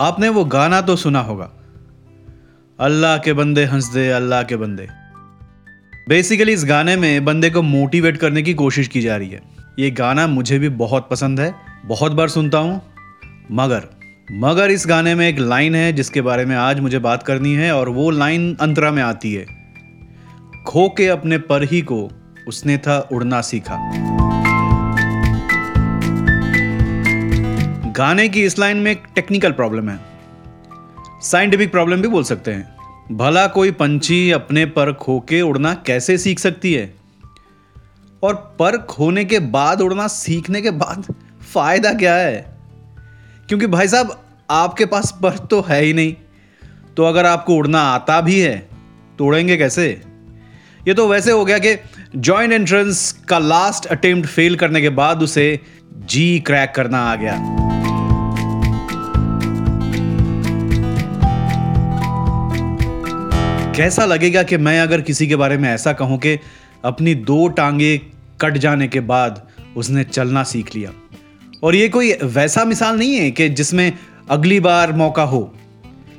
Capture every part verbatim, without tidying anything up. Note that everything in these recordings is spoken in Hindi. आपने वो गाना तो सुना होगा, अल्लाह के बंदे हंस दे अल्लाह के बंदे। बेसिकली इस गाने में बंदे को मोटिवेट करने की कोशिश की जा रही है। ये गाना मुझे भी बहुत पसंद है, बहुत बार सुनता हूँ, मगर मगर इस गाने में एक लाइन है जिसके बारे में आज मुझे बात करनी है, और वो लाइन अंतरा में आती है। खो के अपने पर ही को उसने था उड़ना सीखा। गाने की इस लाइन में एक टेक्निकल प्रॉब्लम है, साइंटिफिक प्रॉब्लम भी बोल सकते हैं। भला कोई पंछी अपने पर खो के उड़ना कैसे सीख सकती है, और पर खोने के बाद उड़ना सीखने के बाद फायदा क्या है? क्योंकि भाई साहब आपके पास पर तो है ही नहीं, तो अगर आपको उड़ना आता भी है तो उड़ेंगे कैसे? ये तो वैसे हो गया कि जॉइंट एंट्रेंस का लास्ट अटेम्प्ट फेल करने के बाद उसे जी क्रैक करना आ गया। कैसा लगेगा कि मैं अगर किसी के बारे में ऐसा कहूं कि अपनी दो टांगे कट जाने के बाद उसने चलना सीख लिया? और ये कोई वैसा मिसाल नहीं है कि जिसमें अगली बार मौका हो।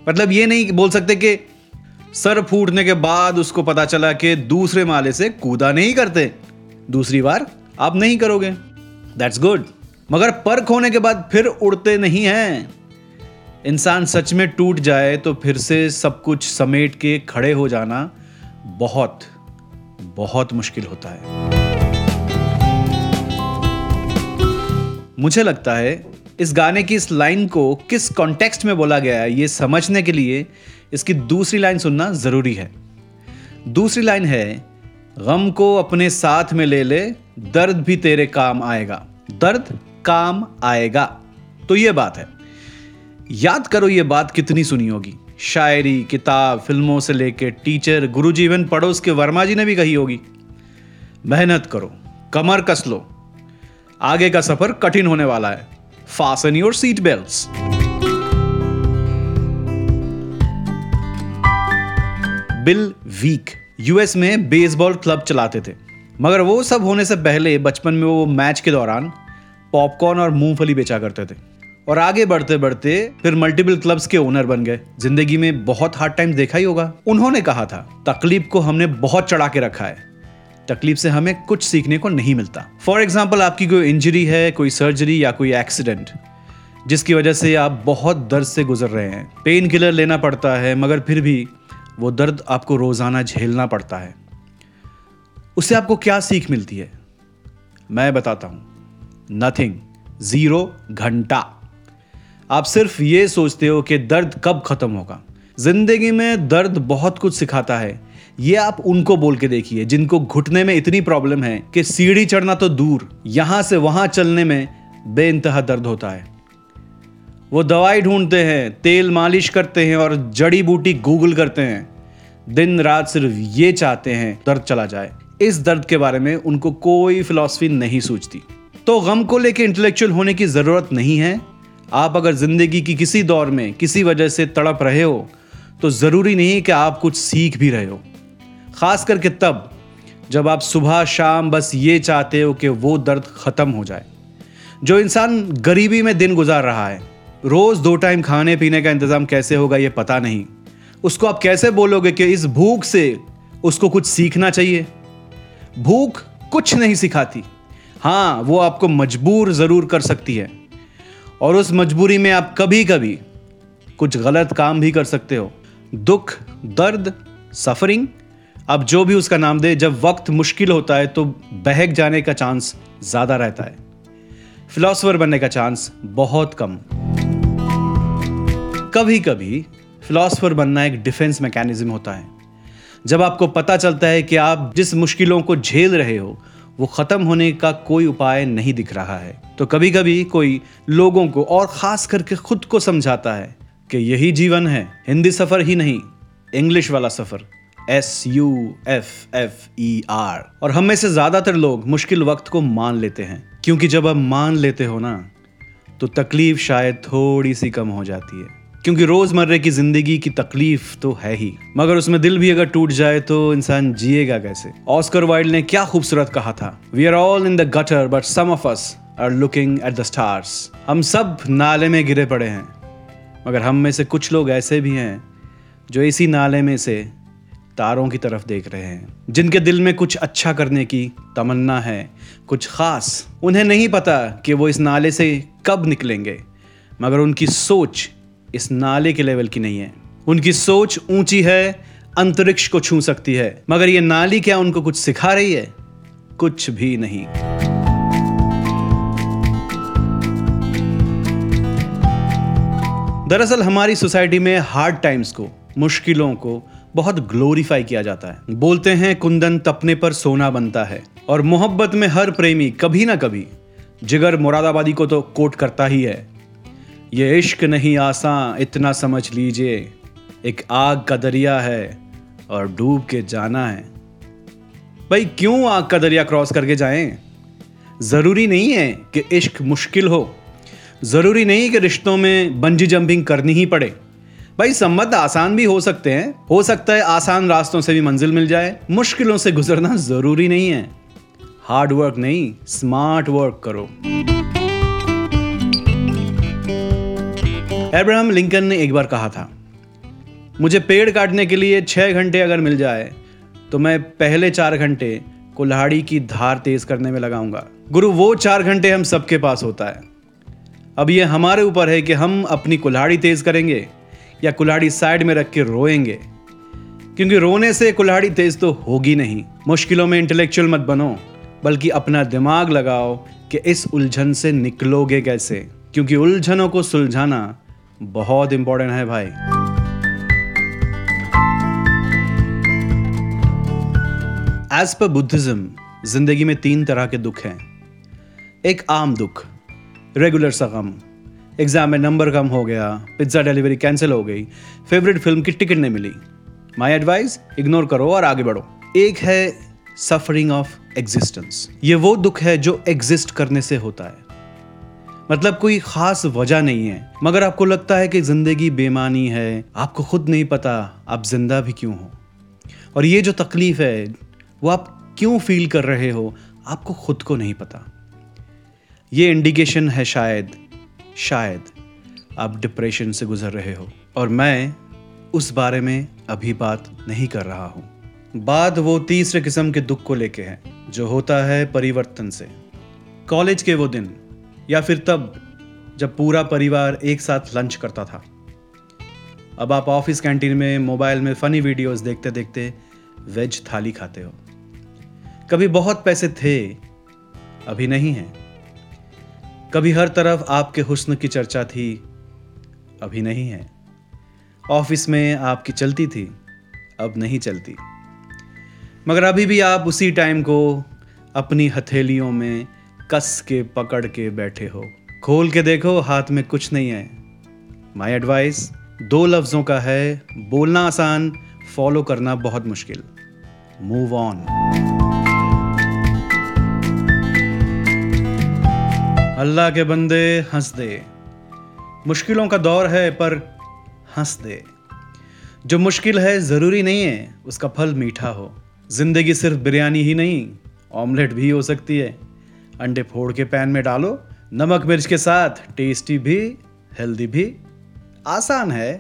मतलब ये नहीं बोल सकते कि सर फूटने के बाद उसको पता चला कि दूसरे माले से कूदा नहीं करते, दूसरी बार आप नहीं करोगे। That's good. मगर पर खोने के बाद फिर उड़ते नहीं हैं। इंसान सच में टूट जाए तो फिर से सब कुछ समेट के खड़े हो जाना बहुत बहुत मुश्किल होता है। मुझे लगता है इस गाने की इस लाइन को किस कॉन्टेक्स्ट में बोला गया है, ये समझने के लिए इसकी दूसरी लाइन सुनना ज़रूरी है। दूसरी लाइन है, गम को अपने साथ में ले ले, दर्द भी तेरे काम आएगा। दर्द काम आएगा। तो ये बात है, याद करो ये बात कितनी सुनी होगी, शायरी, किताब, फिल्मों से लेके टीचर, गुरुजी, इवन पड़ोस के वर्मा जी ने भी कही होगी। मेहनत करो, कमर कस लो, आगे का सफर कठिन होने वाला है। Fasten your seat belts. Bill Veeck US में बेसबॉल क्लब चलाते थे, मगर वो सब होने से पहले बचपन में वो मैच के दौरान पॉपकॉर्न और मूंगफली बेचा करते थे, और आगे बढ़ते बढ़ते फिर मल्टीपल क्लब्स के ओनर बन गए। जिंदगी में बहुत हार्ड टाइम देखा ही होगा। उन्होंने कहा था, तकलीफ को हमने बहुत चढ़ा के रखा है, तकलीफ से हमें कुछ सीखने को नहीं मिलता। फॉर एग्जाम्पल, आपकी कोई इंजरी है, कोई सर्जरी या कोई एक्सीडेंट जिसकी वजह से आप बहुत दर्द से गुजर रहे हैं। पेन किलर लेना पड़ता है, मगर फिर भी वो दर्द आपको रोज़ाना झेलना पड़ता है। उससे आपको क्या सीख मिलती है? मैं बताता हूँ, नथिंग, जीरो, घंटा। आप सिर्फ ये सोचते हो कि दर्द कब ख़त्म होगा। जिंदगी में दर्द बहुत कुछ सिखाता है। ये आप उनको बोल के देखिए जिनको घुटने में इतनी प्रॉब्लम है कि सीढ़ी चढ़ना तो दूर, यहाँ से वहाँ चलने में बेइंतहा दर्द होता है। वो दवाई ढूंढते हैं, तेल मालिश करते हैं और जड़ी बूटी गूगल करते हैं। दिन रात सिर्फ ये चाहते हैं दर्द चला जाए। इस दर्द के बारे में उनको कोई फिलॉसफी नहीं सूझती। तो गम को लेके इंटेलेक्चुअल होने की ज़रूरत नहीं है। आप अगर ज़िंदगी की किसी दौर में किसी वजह से तड़प रहे हो तो ज़रूरी नहीं कि आप कुछ सीख भी रहे हो, खास करके तब जब आप सुबह शाम बस ये चाहते हो कि वो दर्द ख़त्म हो जाए। जो इंसान गरीबी में दिन गुजार रहा है, रोज़ दो टाइम खाने पीने का इंतज़ाम कैसे होगा ये पता नहीं, उसको आप कैसे बोलोगे कि इस भूख से उसको कुछ सीखना चाहिए? भूख कुछ नहीं सिखाती। हाँ, वो आपको मजबूर ज़रूर कर सकती है, और उस मजबूरी में आप कभी कभी कुछ गलत काम भी कर सकते हो। दुख, दर्द, सफरिंग, अब जो भी उसका नाम दे, जब वक्त मुश्किल होता है तो बहक जाने का चांस ज़्यादा रहता है, फिलॉसफर बनने का चांस बहुत कम। कभी कभी फिलॉसफर बनना एक डिफेंस मैकेनिज्म होता है। जब आपको पता चलता है कि आप जिस मुश्किलों को झेल रहे हो वो ख़त्म होने का कोई उपाय नहीं दिख रहा है, तो कभी कभी कोई लोगों को और ख़ास करके खुद को समझाता है कि यही जीवन है, हिंदी सफर ही नहीं, इंग्लिश वाला सफर। S U F F E R. और हम में से ज्यादातर लोग मुश्किल वक्त को मान लेते हैं, क्योंकि जब आप मान लेते हो ना तो तकलीफ शायद थोड़ी सी कम हो जाती है, क्योंकि रोजमर्रे की जिंदगी की तकलीफ तो है ही, मगर उसमें दिल भी अगर टूट जाए तो इंसान जिएगा कैसे। ऑस्कर वाइल्ड ने क्या खूबसूरत कहा था, we are all in the gutter but some of us are looking at the stars. हम सब नाले में गिरे पड़े हैं, मगर हम में से कुछ लोग ऐसे भी हैं जो इसी नाले में से तारों की तरफ देख रहे हैं, जिनके दिल में कुछ अच्छा करने की तमन्ना है, कुछ खास। उन्हें नहीं पता कि वो इस नाले से कब निकलेंगे, मगर उनकी सोच इस नाले के लेवल की नहीं है। उनकी सोच ऊंची है, अंतरिक्ष को छू सकती है, मगर ये नाली क्या उनको कुछ सिखा रही है? कुछ भी नहीं। दरअसल हमारी सोसाइटी में हार्ड टाइम्स को, मुश्किलों को बहुत ग्लोरीफाई किया जाता है। बोलते हैं कुंदन तपने पर सोना बनता है, और मोहब्बत में हर प्रेमी कभी ना कभी जिगर मुरादाबादी को तो कोट करता ही है। ये इश्क नहीं आसान, इतना समझ लीजिए एक आग का दरिया है और डूब के जाना है। भाई क्यों आग का दरिया क्रॉस करके जाएं? जरूरी नहीं है कि इश्क मुश्किल हो, जरूरी नहीं कि रिश्तों में बंजी जंपिंग करनी ही पड़े। भाई संबंध आसान भी हो सकते हैं, हो सकता है आसान रास्तों से भी मंजिल मिल जाए। मुश्किलों से गुजरना जरूरी नहीं है। हार्ड वर्क नहीं, स्मार्ट वर्क करो। अब्राहम लिंकन ने एक बार कहा था, मुझे पेड़ काटने के लिए छह घंटे अगर मिल जाए तो मैं पहले चार घंटे कुल्हाड़ी की धार तेज करने में लगाऊंगा। गुरु वो चार घंटे हम सबके पास होता है। अब ये हमारे ऊपर है कि हम अपनी कुल्हाड़ी तेज करेंगे या कुल्हाड़ी साइड में रख के रोएंगे, क्योंकि रोने से कुल्हाड़ी तेज तो होगी नहीं। मुश्किलों में इंटेलेक्चुअल मत बनो, बल्कि अपना दिमाग लगाओ कि इस उलझन से निकलोगे कैसे, क्योंकि उलझनों को सुलझाना बहुत इंपॉर्टेंट है भाई। एज पर बुद्धिज्म, जिंदगी में तीन तरह के दुख हैं। एक आम दुख, रेगुलर सा गम, एग्जाम में नंबर कम हो गया, पिज्जा डिलीवरी कैंसिल हो गई, फेवरेट फिल्म की टिकट नहीं मिली। माय एडवाइस, इग्नोर करो और आगे बढ़ो। एक है सफरिंग ऑफ एग्जिस्टेंस। ये वो दुख है जो एग्जिस्ट करने से होता है। मतलब कोई खास वजह नहीं है, मगर आपको लगता है कि जिंदगी बेमानी है, आपको खुद नहीं पता आप जिंदा भी क्यों हो, और ये जो तकलीफ है वो आप क्यों फील कर रहे हो आपको खुद को नहीं पता। ये इंडिकेशन है शायद शायद आप डिप्रेशन से गुजर रहे हो, और मैं उस बारे में अभी बात नहीं कर रहा हूँ। बात वो तीसरे किस्म के दुख को लेके है जो होता है परिवर्तन से। कॉलेज के वो दिन, या फिर तब जब पूरा परिवार एक साथ लंच करता था। अब आप ऑफिस कैंटीन में मोबाइल में फनी वीडियोस देखते देखते वेज थाली खाते हो। कभी बहुत पैसे थे, अभी नहीं है। कभी हर तरफ आपके हुस्न की चर्चा थी, अभी नहीं है। ऑफिस में आपकी चलती थी, अब नहीं चलती, मगर अभी भी आप उसी टाइम को अपनी हथेलियों में कस के पकड़ के बैठे हो। खोल के देखो, हाथ में कुछ नहीं है। माय एडवाइस दो लफ्जों का है, बोलना आसान, फॉलो करना बहुत मुश्किल। Move on. अल्लाह के बंदे हंस दे। मुश्किलों का दौर है, पर हंस दे। जो मुश्किल है ज़रूरी नहीं है उसका फल मीठा हो। जिंदगी सिर्फ बिरयानी ही नहीं, ऑमलेट भी हो सकती है। अंडे फोड़ के पैन में डालो, नमक मिर्च के साथ, टेस्टी भी, हेल्दी भी। आसान है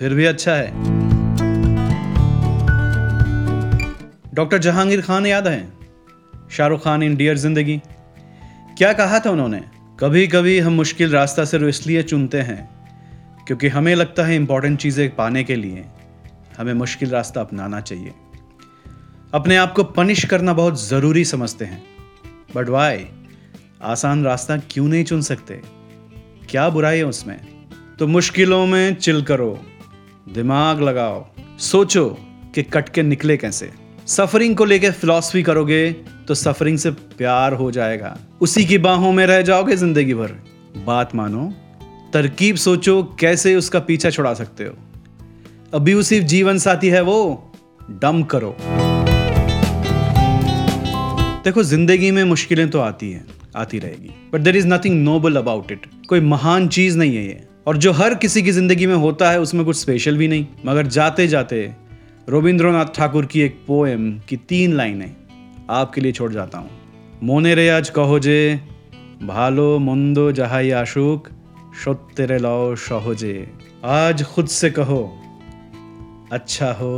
फिर भी अच्छा है। डॉक्टर जहांगीर खान याद हैं, शाहरुख खान इन डियर जिंदगी। क्या कहा था उन्होंने, कभी कभी हम मुश्किल रास्ता सिर्फ इसलिए चुनते हैं क्योंकि हमें लगता है इंपॉर्टेंट चीज़ें पाने के लिए हमें मुश्किल रास्ता अपनाना चाहिए। अपने आप को पनिश करना बहुत ज़रूरी समझते हैं, बट वाई? आसान रास्ता क्यों नहीं चुन सकते? क्या बुराई है उसमें? तो मुश्किलों में चिल करो, दिमाग लगाओ, सोचो कि कट के निकले कैसे। सफरिंग को लेकर फिलॉसफी करोगे तो सफरिंग से प्यार हो जाएगा, उसी की बाहों में रह जाओगे जिंदगी भर। बात मानो, तरकीब सोचो कैसे उसका पीछा छुड़ा सकते हो। अब्यूसिव जीवन साथी है वो, डम करो। देखो जिंदगी में मुश्किलें तो आती हैं, आती रहेगी, but there is nothing noble about it. कोई महान चीज नहीं है ये, और जो हर किसी की जिंदगी में होता है उसमें कुछ स्पेशल भी नहीं। मगर जाते जाते रवींद्रनाथ ठाकुर की एक पोएम की तीन लाइनें आपके लिए छोड़ जाता हूँ। मोने रे आज कहो जे भालो मंदो जहाई आशुक सत्तेरे लाओ सहजे। आज खुद से कहो अच्छा हो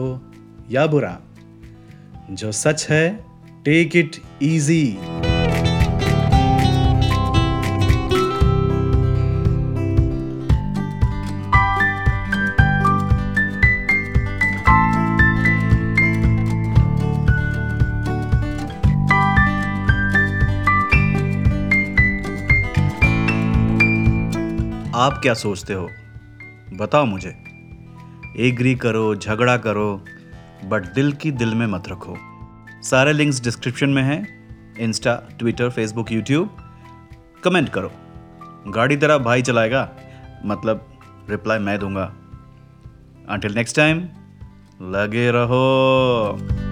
या बुरा, जो सच है टेक इट इजी। आप क्या सोचते हो, बताओ मुझे। एग्री करो, झगड़ा करो, बट दिल की दिल में मत रखो। सारे लिंक्स डिस्क्रिप्शन में हैं। Insta, Twitter, Facebook, YouTube. Comment करो। गाड़ी तेरा भाई चलाएगा, मतलब रिप्लाई मैं दूंगा। अंटिल नेक्स्ट टाइम, लगे रहो।